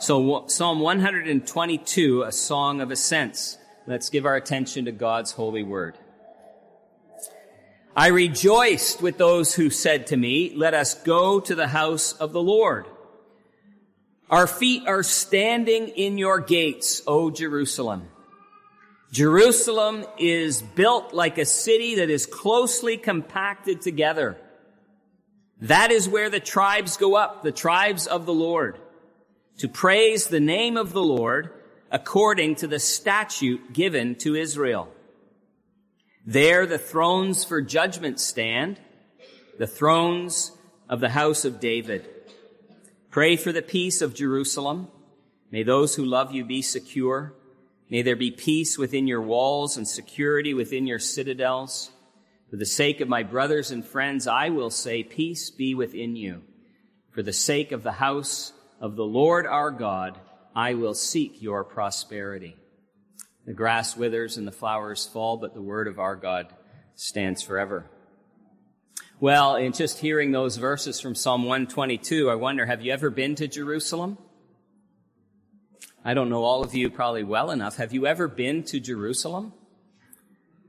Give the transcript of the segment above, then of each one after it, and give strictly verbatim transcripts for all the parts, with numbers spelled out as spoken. So Psalm one twenty-two, a song of ascents. Let's give our attention to God's holy word. I rejoiced with those who said to me, let us go to the house of the Lord. Our feet are standing in your gates, O Jerusalem. Jerusalem is built like a city that is closely compacted together. That is where the tribes go up, the tribes of the Lord, to praise the name of the Lord according to the statute given to Israel. There the thrones for judgment stand, the thrones of the house of David. Pray for the peace of Jerusalem. May those who love you be secure. May there be peace within your walls and security within your citadels. For the sake of my brothers and friends, I will say, peace be within you. For the sake of the house of the Lord our God, I will seek your prosperity. The grass withers and the flowers fall, but the word of our God stands forever. Well, in just hearing those verses from Psalm one twenty-two, I wonder, have you ever been to Jerusalem? I don't know all of you probably well enough. Have you ever been to Jerusalem?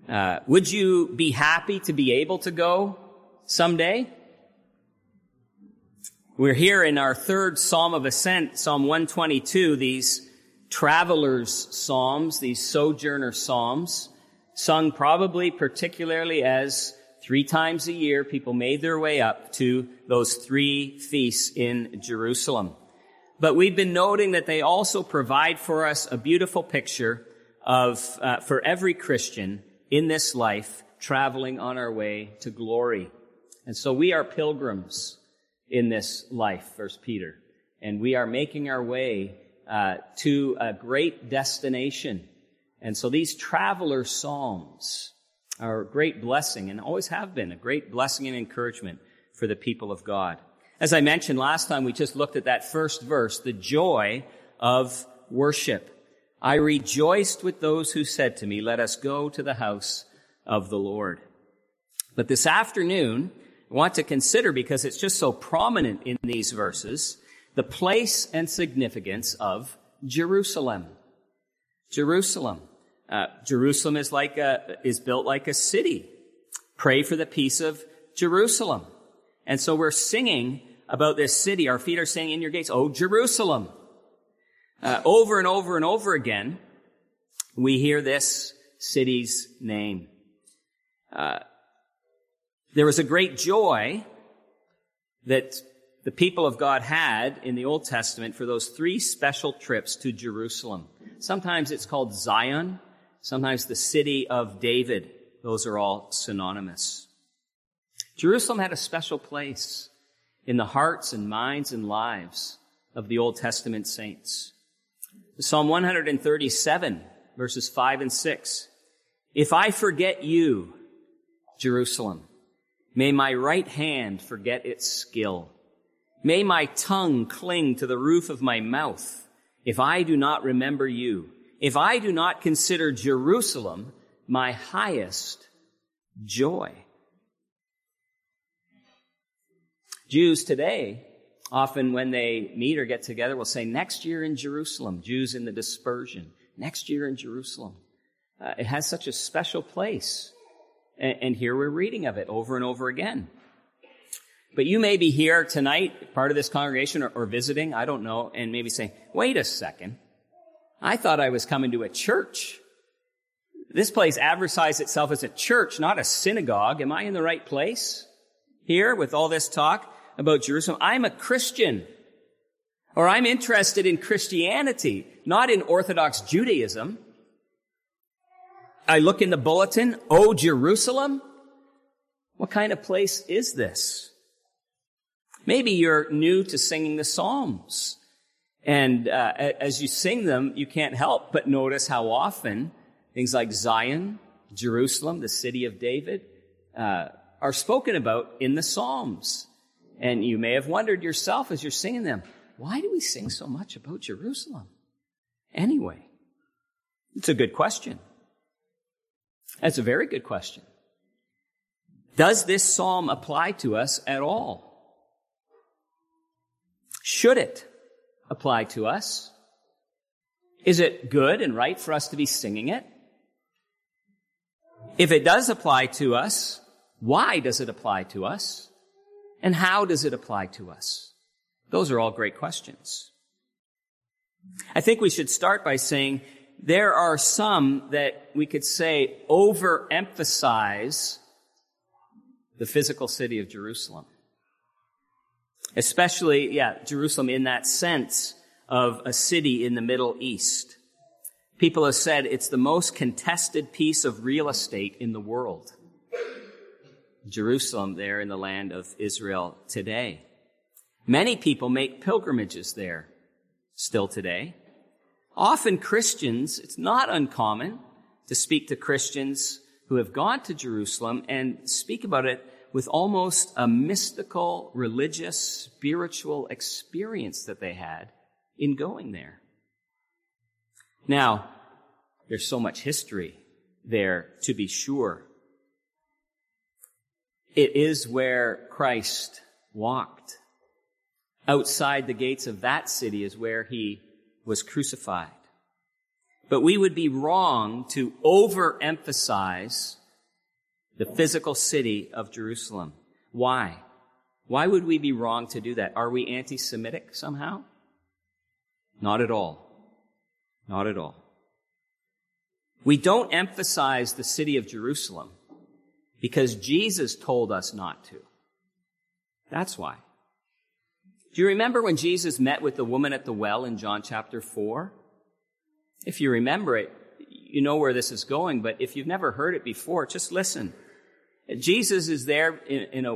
Uh, would you be happy to be able to go someday? We're here in our third Psalm of Ascent, Psalm one twenty-two, these travelers' psalms, these sojourner psalms, sung probably particularly as three times a year people made their way up to those three feasts in Jerusalem. But we've been noting that they also provide for us a beautiful picture of, uh, for every Christian in this life, traveling on our way to glory. And so we are pilgrims in this life, First Peter. And we are making our way uh, to a great destination. And so these traveler psalms are a great blessing and always have been a great blessing and encouragement for the people of God. As I mentioned last time, we just looked at that first verse, the joy of worship. I rejoiced with those who said to me, let us go to the house of the Lord. But this afternoon, want to consider, because it's just so prominent in these verses, the place and significance of Jerusalem. Jerusalem. Uh, Jerusalem is like a, is built like a city. Pray for the peace of Jerusalem. And so we're singing about this city. Our feet are saying in your gates, O Jerusalem. Uh, over and over and over again, we hear this city's name. Uh, There was a great joy that the people of God had in the Old Testament for those three special trips to Jerusalem. Sometimes it's called Zion, sometimes the city of David. Those are all synonymous. Jerusalem had a special place in the hearts and minds and lives of the Old Testament saints. Psalm one thirty-seven, verses five and six. If I forget you, Jerusalem, may my right hand forget its skill. May my tongue cling to the roof of my mouth if I do not remember you, if I do not consider Jerusalem my highest joy. Jews today, often when they meet or get together, will say, next year in Jerusalem, Jews in the dispersion, next year in Jerusalem. Uh, it has such a special place. And here we're reading of it over and over again. But you may be here tonight, part of this congregation, or, or visiting, I don't know, and maybe saying, wait a second, I thought I was coming to a church. This place advertised itself as a church, not a synagogue. Am I in the right place here with all this talk about Jerusalem? I'm a Christian, or I'm interested in Christianity, not in Orthodox Judaism. I look in the bulletin, O Jerusalem. What kind of place is this? Maybe you're new to singing the Psalms. And uh, as you sing them, you can't help but notice how often things like Zion, Jerusalem, the city of David, uh, are spoken about in the Psalms. And you may have wondered yourself as you're singing them, why do we sing so much about Jerusalem? Anyway, it's a good question. That's a very good question. Does this psalm apply to us at all? Should it? apply to us? Is it good and right for us to be singing it? If it does apply to us, why does it apply to us? And how does it apply to us? Those are all great questions. I think we should start by saying there are some that we could say overemphasize the physical city of Jerusalem. Especially, yeah, Jerusalem in that sense of a city in the Middle East. People have said it's the most contested piece of real estate in the world. Jerusalem there in the land of Israel today. Many people make pilgrimages there still today. Often Christians, it's not uncommon to speak to Christians who have gone to Jerusalem and speak about it with almost a mystical, religious, spiritual experience that they had in going there. Now, there's so much history there, to be sure. It is where Christ walked. Outside the gates of that city is where he was crucified. But we would be wrong to overemphasize the physical city of Jerusalem. Why? Why would we be wrong to do that? Are we anti-Semitic somehow? Not at all. Not at all. We don't emphasize the city of Jerusalem because Jesus told us not to. That's why. Do you remember when Jesus met with the woman at the well in John chapter four? If you remember it, you know where this is going, but if you've never heard it before, just listen. Jesus is there in, in, a,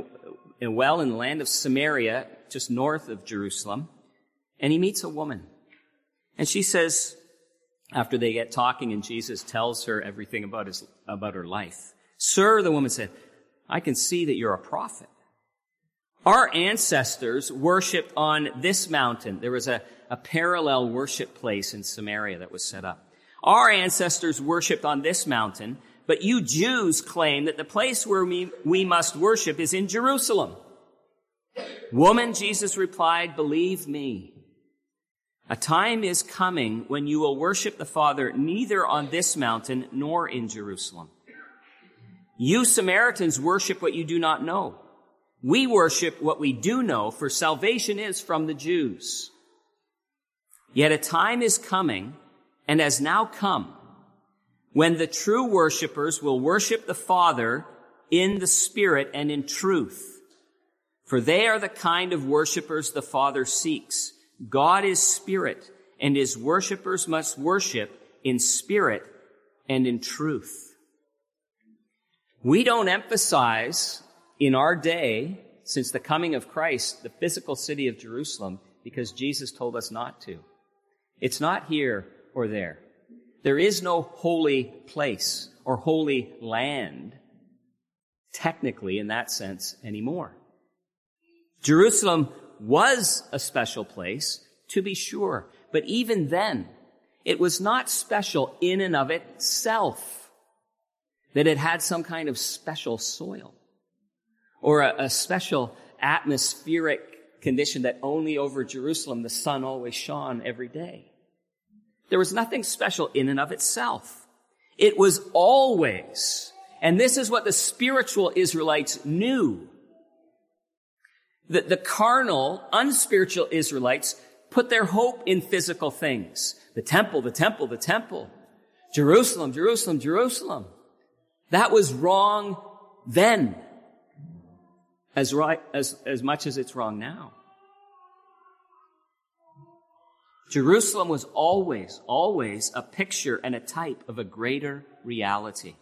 in a well in the land of Samaria, just north of Jerusalem, and he meets a woman. And she says, after they get talking and Jesus tells her everything about his, about her life, "Sir," the woman said, "I can see that you're a prophet. Our ancestors worshipped on this mountain." There was a, a parallel worship place in Samaria that was set up. "Our ancestors worshipped on this mountain, but you Jews claim that the place where we, we must worship is in Jerusalem." "Woman," Jesus replied, "believe me, a time is coming when you will worship the Father neither on this mountain nor in Jerusalem. You Samaritans worship what you do not know. We worship what we do know, for salvation is from the Jews. Yet a time is coming, and has now come, when the true worshipers will worship the Father in the Spirit and in truth, for they are the kind of worshipers the Father seeks. God is spirit, and his worshipers must worship in spirit and in truth." We don't emphasize in our day, since the coming of Christ, the physical city of Jerusalem, because Jesus told us not to. It's not here or there. There is no holy place or holy land, technically in that sense, anymore. Jerusalem was a special place, to be sure. But even then, it was not special in and of itself, that it had some kind of special soil or a, a special atmospheric condition that only over Jerusalem the sun always shone every day. There was nothing special in and of itself. It was always, and this is what the spiritual Israelites knew, that the carnal, unspiritual Israelites put their hope in physical things. The temple, the temple, the temple. Jerusalem, Jerusalem, Jerusalem. That was wrong then, as right, as, as much as it's wrong now. Jerusalem was always, always a picture and a type of a greater reality.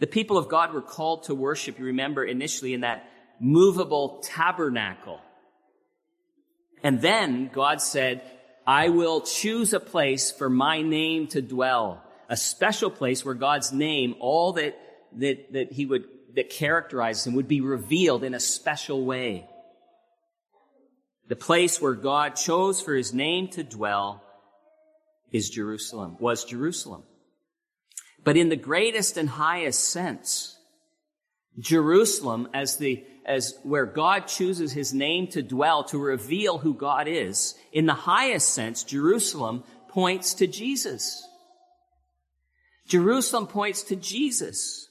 The people of God were called to worship, you remember, initially in that movable tabernacle. And then God said, "I will choose a place for my name to dwell," a special place where God's name, all that, that, that he would, that characterizes him, would be revealed in a special way. The place where God chose for his name to dwell is Jerusalem, was Jerusalem. But in the greatest and highest sense, Jerusalem as the as where God chooses his name to dwell, to reveal who God is. In the highest sense, Jerusalem points to Jesus. Jerusalem points to Jesus.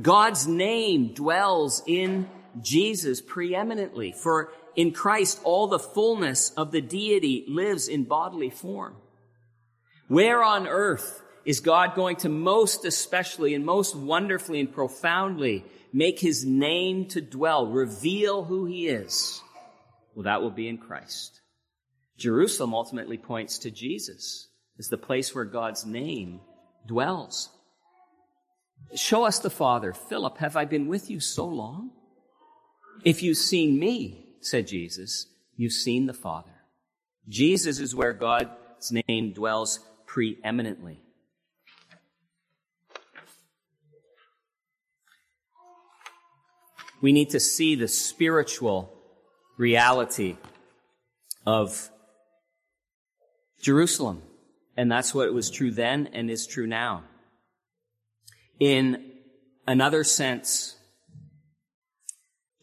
God's name dwells in Jesus preeminently, for in Christ all the fullness of the deity lives in bodily form. Where on earth is God going to most especially and most wonderfully and profoundly make his name to dwell, reveal who he is? Well, that will be in Christ. Jerusalem ultimately points to Jesus as the place where God's name dwells. Show us the Father. Philip, have I been with you so long? If you've seen me, said Jesus, you've seen the Father. Jesus is where God's name dwells preeminently. We need to see the spiritual reality of Jerusalem. And that's what was true then and is true now. In another sense,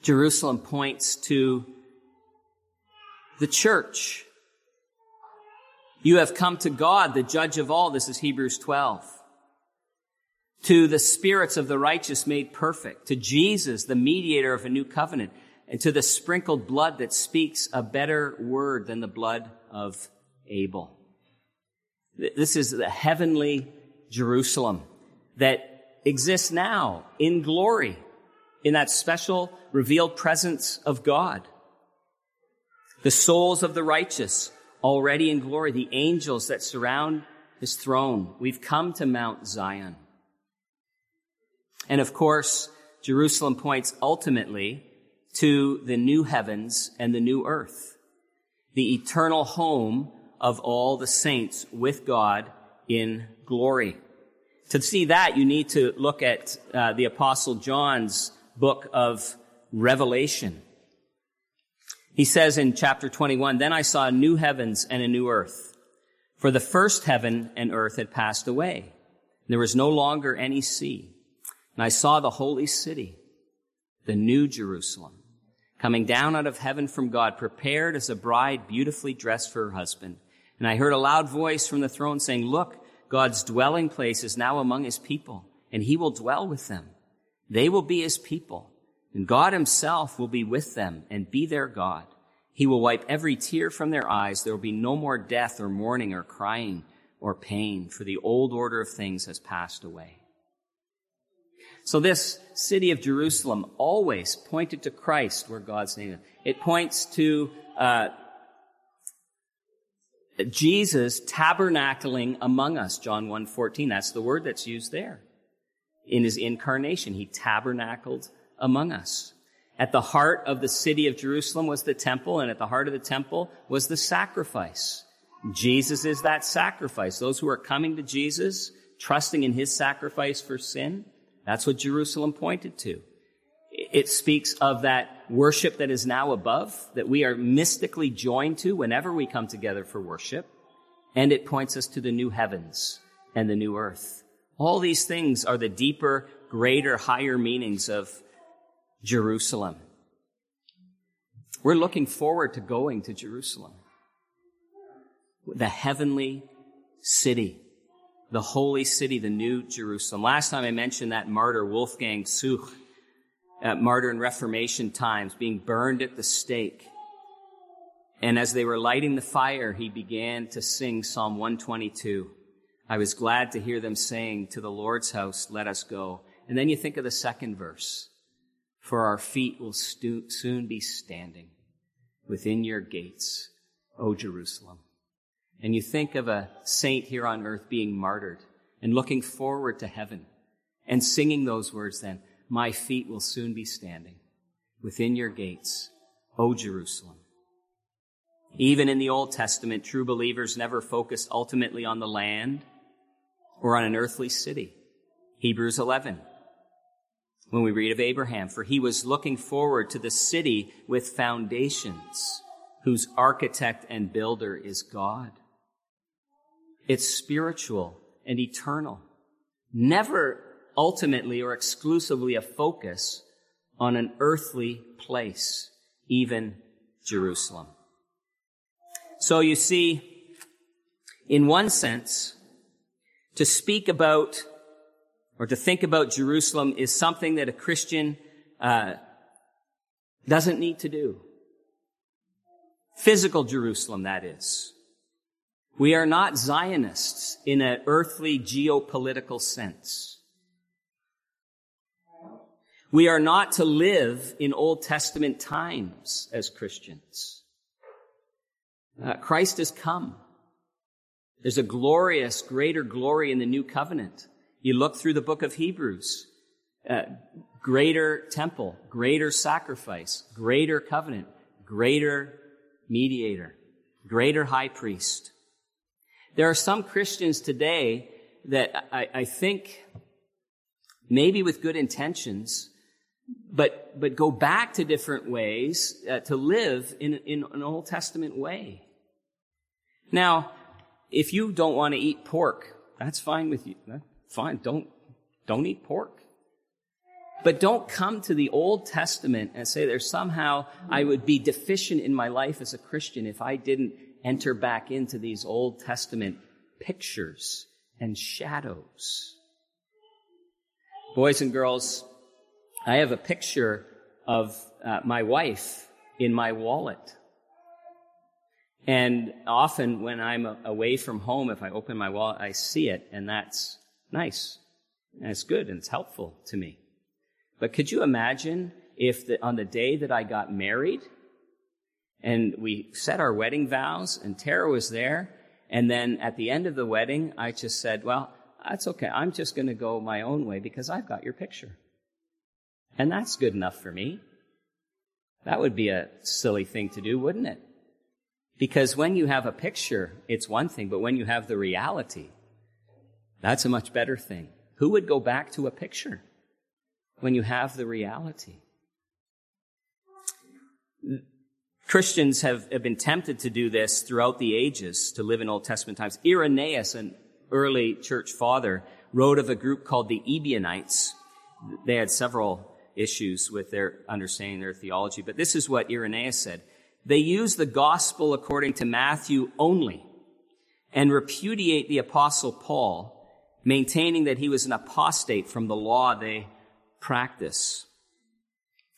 Jerusalem points to the church. You have come to God, the judge of all. This is Hebrews twelve. To the spirits of the righteous made perfect. To Jesus, the mediator of a new covenant. And to the sprinkled blood that speaks a better word than the blood of Abel. This is the heavenly Jerusalem that exists now in glory, in that special revealed presence of God. The souls of the righteous already in glory, the angels that surround his throne. We've come to Mount Zion. And of course, Jerusalem points ultimately to the new heavens and the new earth, the eternal home of all the saints with God in glory. To see that, you need to look at uh, the Apostle John's book of Revelation. He says in chapter twenty-one, "Then I saw new heavens and a new earth, for the first heaven and earth had passed away. There was no longer any sea. And I saw the holy city, the new Jerusalem, coming down out of heaven from God, prepared as a bride beautifully dressed for her husband. And I heard a loud voice from the throne saying, 'Look, God's dwelling place is now among his people, and he will dwell with them. They will be his people, and God himself will be with them and be their God. He will wipe every tear from their eyes. There will be no more death or mourning or crying or pain, for the old order of things has passed away.'" So this city of Jerusalem always pointed to Christ, where God's name is. It points to uh Jesus tabernacling among us, John one fourteen. That's the word that's used there. In his incarnation, he tabernacled among us. At the heart of the city of Jerusalem was the temple, and at the heart of the temple was the sacrifice. Jesus is that sacrifice. Those who are coming to Jesus, trusting in his sacrifice for sin, that's what Jerusalem pointed to. It speaks of that worship that is now above, that we are mystically joined to whenever we come together for worship. And it points us to the new heavens and the new earth. All these things are the deeper, greater, higher meanings of Jerusalem. We're looking forward to going to Jerusalem, the heavenly city, the holy city, the new Jerusalem. Last time I mentioned that martyr Wolfgang Such, Uh, martyr in Reformation times, being burned at the stake. And as they were lighting the fire, he began to sing Psalm one twenty-two. I was glad to hear them saying, "To the Lord's house, let us go." And then you think of the second verse. "For our feet will stu- soon be standing within your gates, O Jerusalem." And you think of a saint here on earth being martyred and looking forward to heaven and singing those words then, "My feet will soon be standing within your gates, O Jerusalem." Even in the Old Testament, true believers never focused ultimately on the land or on an earthly city. Hebrews eleven, when we read of Abraham, "For he was looking forward to the city with foundations, whose architect and builder is God." It's spiritual and eternal. Never ultimately or exclusively a focus on an earthly place, even Jerusalem. So you see, in one sense, to speak about or to think about Jerusalem is something that a Christian uh, doesn't need to do. Physical Jerusalem, that is. We are not Zionists in an earthly geopolitical sense. We are not to live in Old Testament times as Christians. Uh, Christ has come. There's a glorious, greater glory in the new covenant. You look through the book of Hebrews, uh, greater temple, greater sacrifice, greater covenant, greater mediator, greater high priest. There are some Christians today that I, I think, maybe with good intentions, but but go back to different ways uh, to live in, in an Old Testament way. Now, if you don't want to eat pork, that's fine with you. That's fine. Don't don't eat pork. But don't come to the Old Testament and say there's somehow I would be deficient in my life as a Christian if I didn't enter back into these Old Testament pictures and shadows. Boys and girls, I have a picture of uh, my wife in my wallet. And often when I'm away from home, if I open my wallet, I see it, and that's nice. And it's good, and it's helpful to me. But could you imagine if the, on the day that I got married, and we said our wedding vows, and Tara was there, and then at the end of the wedding, I just said, well, that's okay. I'm just going to go my own way because I've got your picture. And that's good enough for me. That would be a silly thing to do, wouldn't it? Because when you have a picture, it's one thing, but when you have the reality, that's a much better thing. Who would go back to a picture when you have the reality? Christians have, have been tempted to do this throughout the ages, to live in Old Testament times. Irenaeus, an early church father, wrote of a group called the Ebionites. They had several issues with their understanding their theology, but this is what Irenaeus said. They use the gospel according to Matthew only and repudiate the apostle Paul, maintaining that he was an apostate from the law they practice.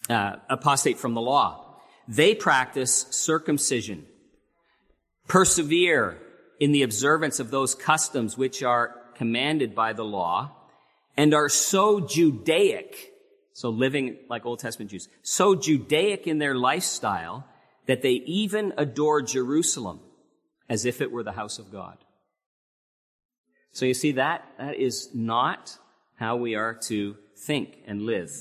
Uh, apostate from the law. They practice circumcision, persevere in the observance of those customs which are commanded by the law, and are so Judaic, so living like Old Testament Jews, so Judaic in their lifestyle that they even adore Jerusalem as if it were the house of God. So you see, that that is not how we are to think and live.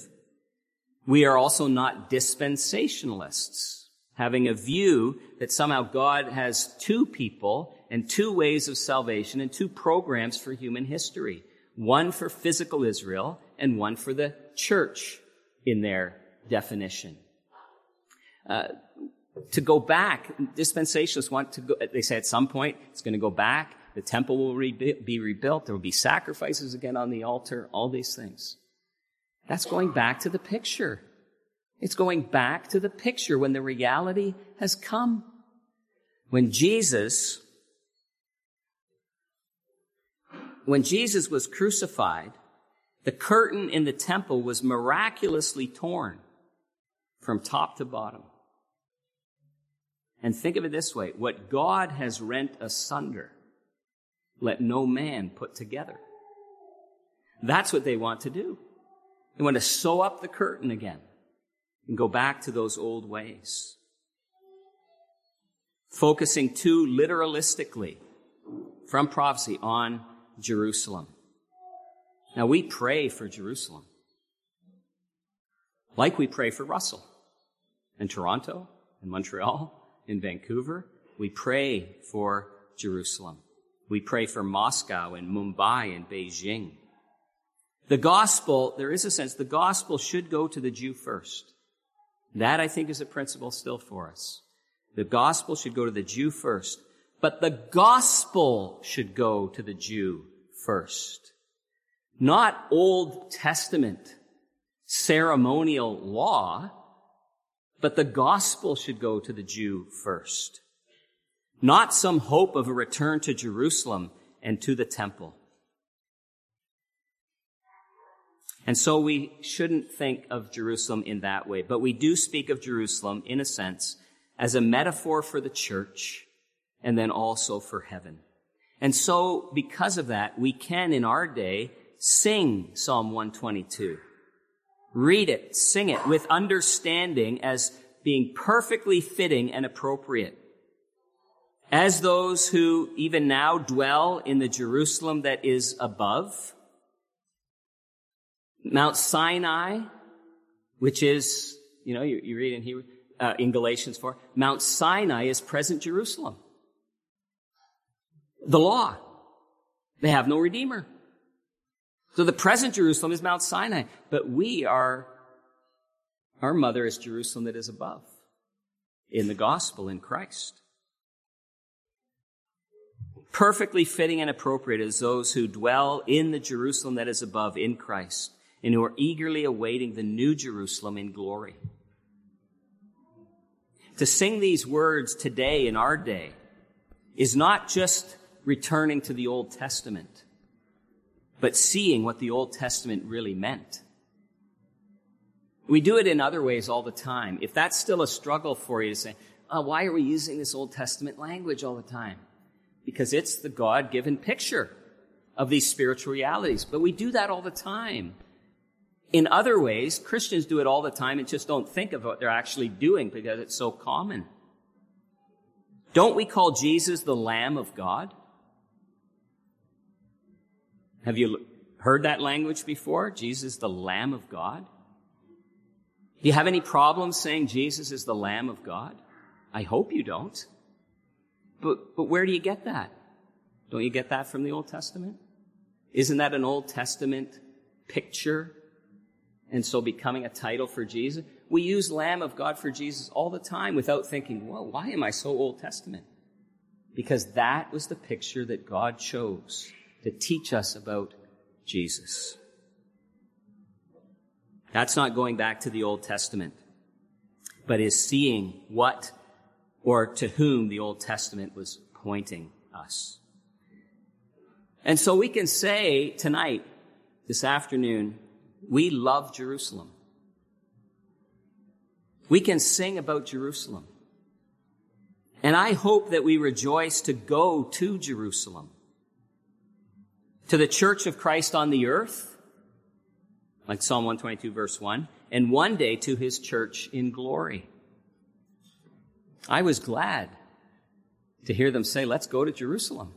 We are also not dispensationalists, having a view that somehow God has two people and two ways of salvation and two programs for human history. One for physical Israel and one for the church in their definition. Uh, to go back, dispensationalists want to go, they say at some point it's going to go back, the temple will re- be rebuilt, there will be sacrifices again on the altar, all these things. That's going back to the picture. It's going back to the picture when the reality has come. When Jesus... When Jesus was crucified, the curtain in the temple was miraculously torn from top to bottom. And think of it this way, what God has rent asunder, let no man put together. That's what they want to do. They want to sew up the curtain again and go back to those old ways. Focusing too literalistically from prophecy on Jerusalem. Now, we pray for Jerusalem, like we pray for Russell and Toronto and Montreal and Vancouver. We pray for Jerusalem. We pray for Moscow and Mumbai and Beijing. The gospel, there is a sense, the gospel should go to the Jew first. That, I think, is a principle still for us. The gospel should go to the Jew first. But the gospel should go to the Jew first, not Old Testament ceremonial law, but the gospel should go to the Jew first, not some hope of a return to Jerusalem and to the temple. And so we shouldn't think of Jerusalem in that way, but we do speak of Jerusalem, in a sense, as a metaphor for the church and then also for heaven. And so, because of that, we can, in our day, sing Psalm one twenty-two. Read it, sing it with understanding as being perfectly fitting and appropriate. As those who even now dwell in the Jerusalem that is above, Mount Sinai, which is, you know, you, you read in Hebrew, uh, in Galatians four, Mount Sinai is present Jerusalem. The law. They have no redeemer. So the present Jerusalem is Mount Sinai, but we are, our mother is Jerusalem that is above in the gospel, in Christ. Perfectly fitting and appropriate as those who dwell in the Jerusalem that is above in Christ, and who are eagerly awaiting the new Jerusalem in glory. To sing these words today in our day is not just returning to the Old Testament, but seeing what the Old Testament really meant. We do it in other ways all the time. If that's still a struggle for you to say, oh, why are we using this Old Testament language all the time? Because it's the God-given picture of these spiritual realities. But we do that all the time. In other ways, Christians do it all the time and just don't think of what they're actually doing because it's so common. Don't we call Jesus the Lamb of God? Have you heard that language before? Jesus, the Lamb of God? Do you have any problem saying Jesus is the Lamb of God? I hope you don't. But, but where do you get that? Don't you get that from the Old Testament? Isn't that an Old Testament picture? And so becoming a title for Jesus? We use Lamb of God for Jesus all the time without thinking, whoa, why am I so Old Testament? Because that was the picture that God chose to teach us about Jesus. That's not going back to the Old Testament, but is seeing what or to whom the Old Testament was pointing us. And so we can say tonight, this afternoon, we love Jerusalem. We can sing about Jerusalem. And I hope that we rejoice to go to Jerusalem, to the church of Christ on the earth, like Psalm one twenty-two, verse one, and one day to his church in glory. I was glad to hear them say, let's go to Jerusalem.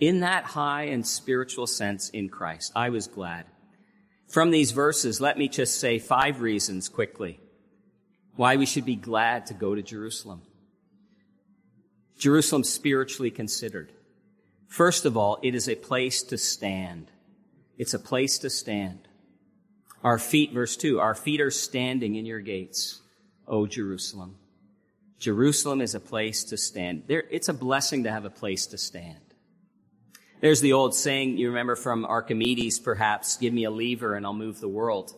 In that high and spiritual sense in Christ, I was glad. From these verses, let me just say five reasons quickly why we should be glad to go to Jerusalem. Jerusalem spiritually considered. First of all, it is a place to stand. It's a place to stand. Our feet, verse two, our feet are standing in your gates, O Jerusalem. Jerusalem is a place to stand. There, it's a blessing to have a place to stand. There's the old saying, you remember from Archimedes, perhaps, give me a lever and I'll move the world.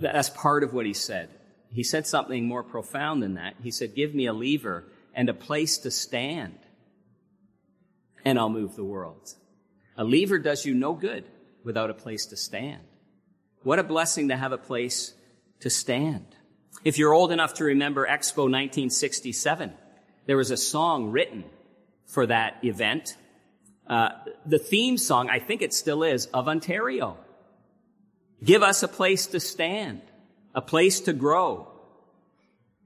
That's part of what he said. He said something more profound than that. He said, give me a lever and a place to stand, and I'll move the world. A lever does you no good without a place to stand. What a blessing to have a place to stand. If you're old enough to remember Expo nineteen sixty-seven, there was a song written for that event. Uh, the theme song, I think it still is, of Ontario. Give us a place to stand, a place to grow,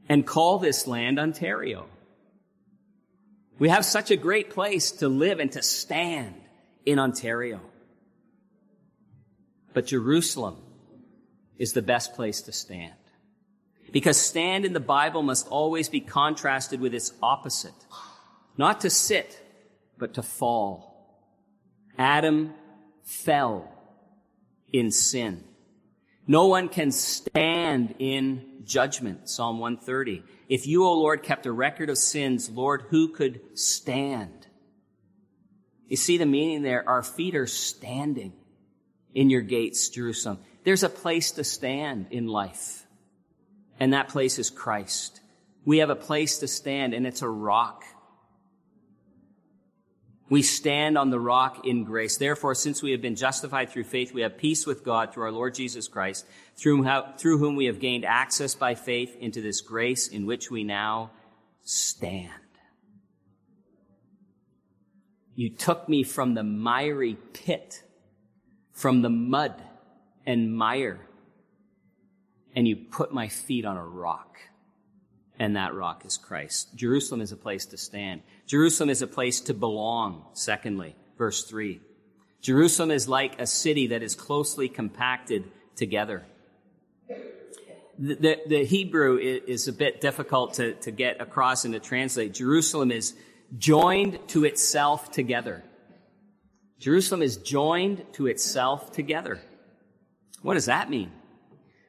and call this land Ontario. We have such a great place to live and to stand in Ontario. But Jerusalem is the best place to stand. Because stand in the Bible must always be contrasted with its opposite. Not to sit, but to fall. Adam fell in sin. No one can stand in judgment, Psalm one thirty. If you, O Lord, kept a record of sins, Lord, who could stand? You see the meaning there. Our feet are standing in your gates, Jerusalem. There's a place to stand in life, and that place is Christ. We have a place to stand, and it's a rock. We stand on the rock in grace. Therefore, since we have been justified through faith, we have peace with God through our Lord Jesus Christ, through whom we have gained access by faith into this grace in which we now stand. You took me from the miry pit, from the mud and mire, and you put my feet on a rock, and that rock is Christ. Jerusalem is a place to stand. Jerusalem is a place to belong. Secondly, verse three, Jerusalem is like a city that is closely compacted together. The, the, the Hebrew is a bit difficult to, to get across and to translate. Jerusalem is joined to itself together. Jerusalem is joined to itself together. What does that mean?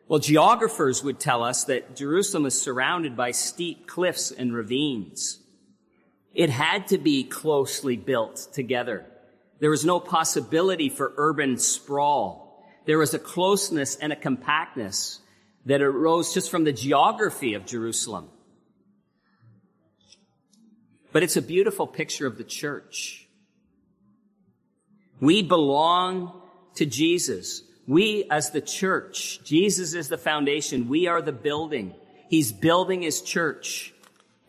Well, geographers would tell us that Jerusalem is surrounded by steep cliffs and ravines. It had to be closely built together. There was no possibility for urban sprawl. There was a closeness and a compactness that arose just from the geography of Jerusalem. But it's a beautiful picture of the church. We belong to Jesus. We as the church, Jesus is the foundation. We are the building. He's building his church,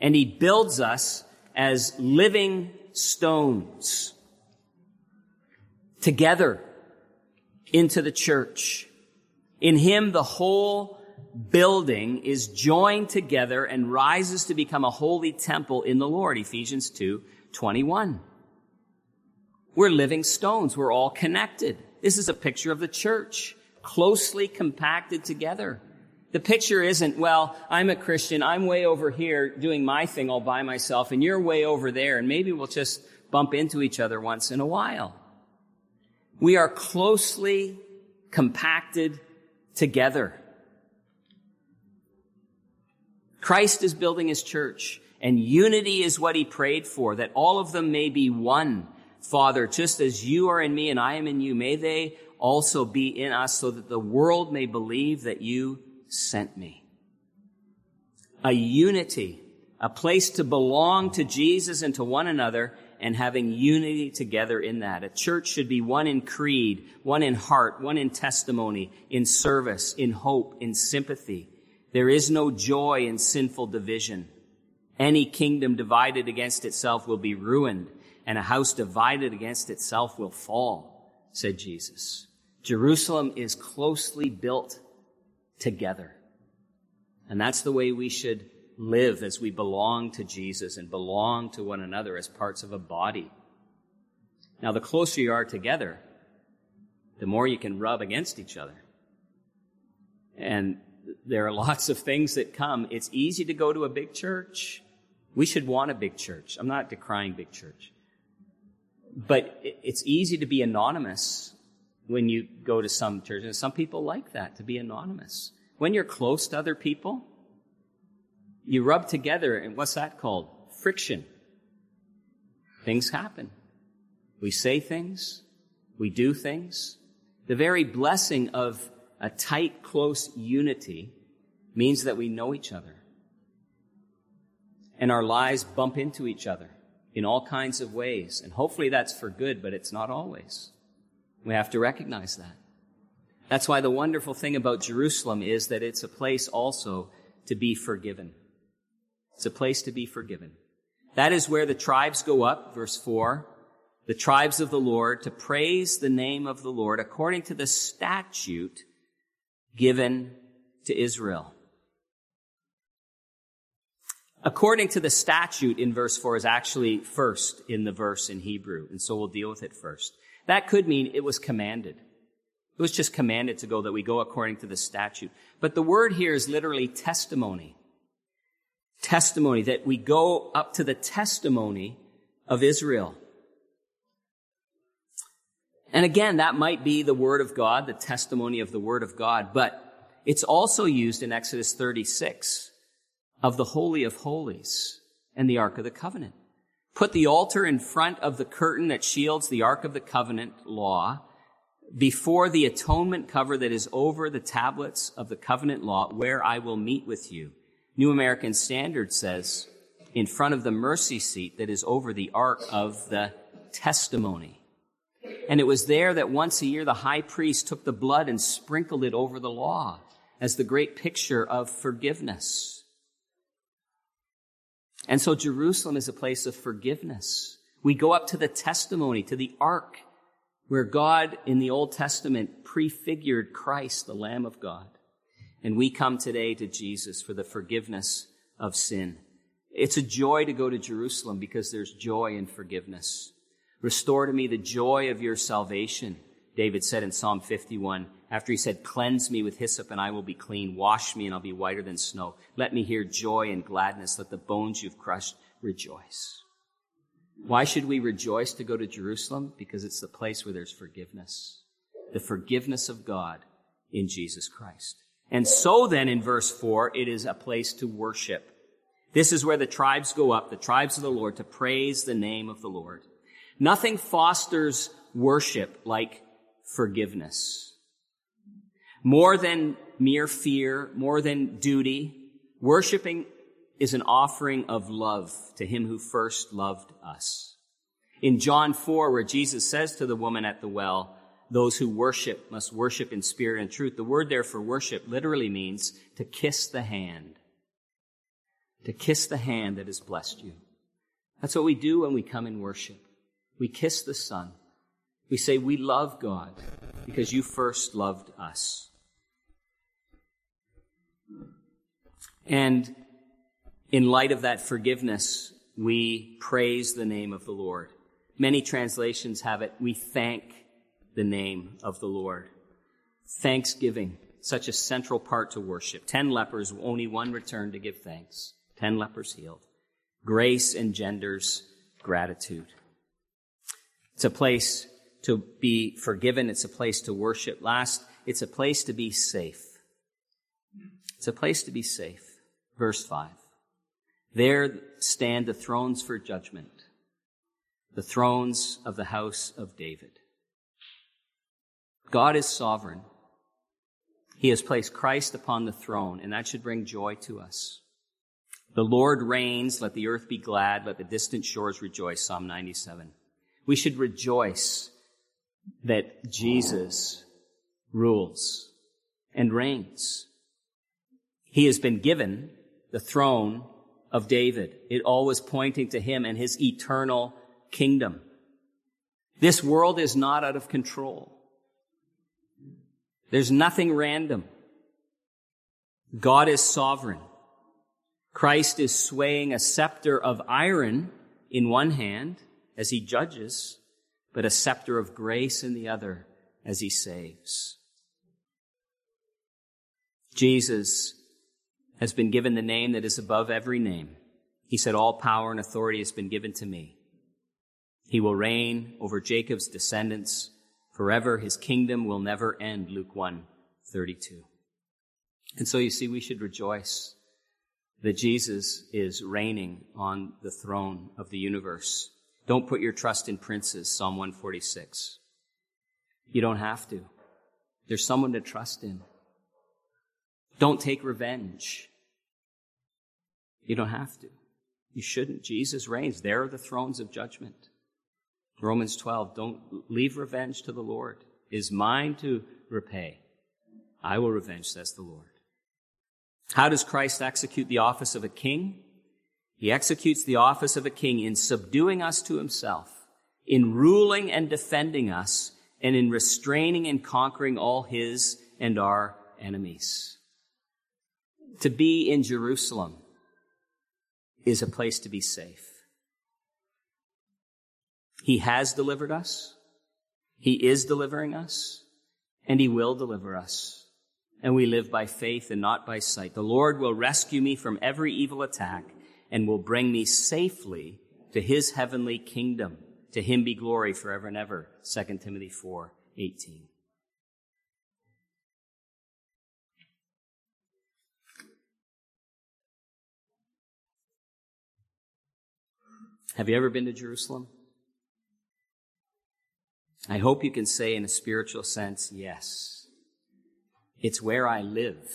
and he builds us as living stones together into the church. In him, the whole building is joined together and rises to become a holy temple in the Lord, Ephesians two twenty-one. We're living stones. We're all connected. This is a picture of the church, closely compacted together. The picture isn't, well, I'm a Christian, I'm way over here doing my thing all by myself, and you're way over there, and maybe we'll just bump into each other once in a while. We are closely compacted together. Christ is building his church, and unity is what he prayed for, that all of them may be one. Father, just as you are in me and I am in you, may they also be in us so that the world may believe that you sent me. A unity, a place to belong to Jesus and to one another and having unity together in that. A church should be one in creed, one in heart, one in testimony, in service, in hope, in sympathy. There is no joy in sinful division. Any kingdom divided against itself will be ruined, and a house divided against itself will fall, said Jesus. Jerusalem is closely built together. And that's the way we should live as we belong to Jesus and belong to one another as parts of a body. Now, the closer you are together, the more you can rub against each other. And there are lots of things that come. It's easy to go to a big church. We should want a big church. I'm not decrying big church. But it's easy to be anonymous when you go to some churches. And some people like that, to be anonymous. When you're close to other people, you rub together, and what's that called? Friction. Things happen. We say things. We do things. The very blessing of a tight, close unity means that we know each other. And our lives bump into each other in all kinds of ways. And hopefully that's for good, but it's not always. We have to recognize that. That's why the wonderful thing about Jerusalem is that it's a place also to be forgiven. It's a place to be forgiven. That is where the tribes go up, verse four, the tribes of the Lord, to praise the name of the Lord according to the statute given to Israel. According to the statute in verse four is actually first in the verse in Hebrew, and so we'll deal with it first. That could mean it was commanded. It was just commanded to go, that we go according to the statute. But the word here is literally testimony. Testimony, that we go up to the testimony of Israel. And again, that might be the word of God, the testimony of the word of God, but it's also used in Exodus thirty-six. Of the Holy of Holies and the Ark of the Covenant. Put the altar in front of the curtain that shields the Ark of the Covenant law, before the atonement cover that is over the tablets of the covenant law, where I will meet with you. New American Standard says, in front of the mercy seat that is over the ark of the testimony. And it was there that once a year the high priest took the blood and sprinkled it over the law as the great picture of forgiveness. And so Jerusalem is a place of forgiveness. We go up to the testimony, to the ark, where God in the Old Testament prefigured Christ, the Lamb of God. And we come today to Jesus for the forgiveness of sin. It's a joy to go to Jerusalem because there's joy in forgiveness. Restore to me the joy of your salvation, David said in Psalm fifty-one, after he said, cleanse me with hyssop and I will be clean. Wash me and I'll be whiter than snow. Let me hear joy and gladness. Let the bones you've crushed rejoice. Why should we rejoice to go to Jerusalem? Because it's the place where there's forgiveness, the forgiveness of God in Jesus Christ. And so then in verse four, it is a place to worship. This is where the tribes go up, the tribes of the Lord, to praise the name of the Lord. Nothing fosters worship like forgiveness. More than mere fear, more than duty, worshiping is an offering of love to him who first loved us. In John four, where Jesus says to the woman at the well, those who worship must worship in spirit and truth. The word there for worship literally means to kiss the hand, to kiss the hand that has blessed you. That's what we do when we come in worship. We kiss the Son. We say, we love God because you first loved us. And in light of that forgiveness, we praise the name of the Lord. Many translations have it, we thank the name of the Lord. Thanksgiving, such a central part to worship. Ten lepers, only one returned to give thanks. Ten lepers healed. Grace engenders gratitude. It's a place to be forgiven. It's a place to worship. Last, it's a place to be safe. It's a place to be safe. Verse five. There stand the thrones for judgment, the thrones of the house of David. God is sovereign. He has placed Christ upon the throne, and that should bring joy to us. The Lord reigns. Let the earth be glad. Let the distant shores rejoice. Psalm ninety-seven. We should rejoice that Jesus rules and reigns. He has been given the throne of David. It all was pointing to him and his eternal kingdom. This world is not out of control. There's nothing random. God is sovereign. Christ is swaying a scepter of iron in one hand as he judges, but a scepter of grace in the other as he saves. Jesus has been given the name that is above every name. He said, all power and authority has been given to me. He will reign over Jacob's descendants forever. His kingdom will never end, Luke one thirty-two. And so you see, we should rejoice that Jesus is reigning on the throne of the universe. Don't put your trust in princes, Psalm one forty-six. You don't have to. There's someone to trust in. Don't take revenge. You don't have to. You shouldn't. Jesus reigns. There are the thrones of judgment. Romans twelve, don't leave revenge to the Lord. It is mine to repay. I will revenge, says the Lord. How does Christ execute the office of a king? He executes the office of a king in subduing us to himself, in ruling and defending us, and in restraining and conquering all his and our enemies. To be in Jerusalem is a place to be safe. He has delivered us, he is delivering us, and he will deliver us. And we live by faith and not by sight. The Lord will rescue me from every evil attack and will bring me safely to his heavenly kingdom. To him be glory forever and ever. Second Timothy four, eighteen. Have you ever been to Jerusalem? I hope you can say in a spiritual sense, yes. It's where I live,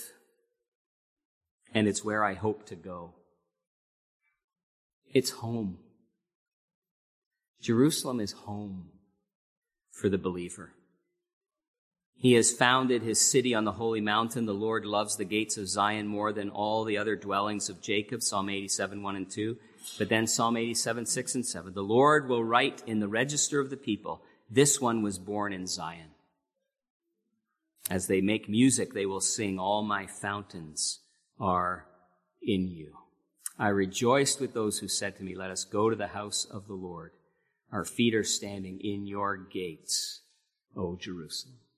and it's where I hope to go. It's home. Jerusalem is home for the believer. He has founded his city on the holy mountain. The Lord loves the gates of Zion more than all the other dwellings of Jacob, Psalm eighty-seven, one and two. But then Psalm eighty-seven, six and seven. The Lord will write in the register of the people, this one was born in Zion. As they make music, they will sing, all my fountains are in you. I rejoiced with those who said to me, let us go to the house of the Lord. Our feet are standing in your gates, O Jerusalem.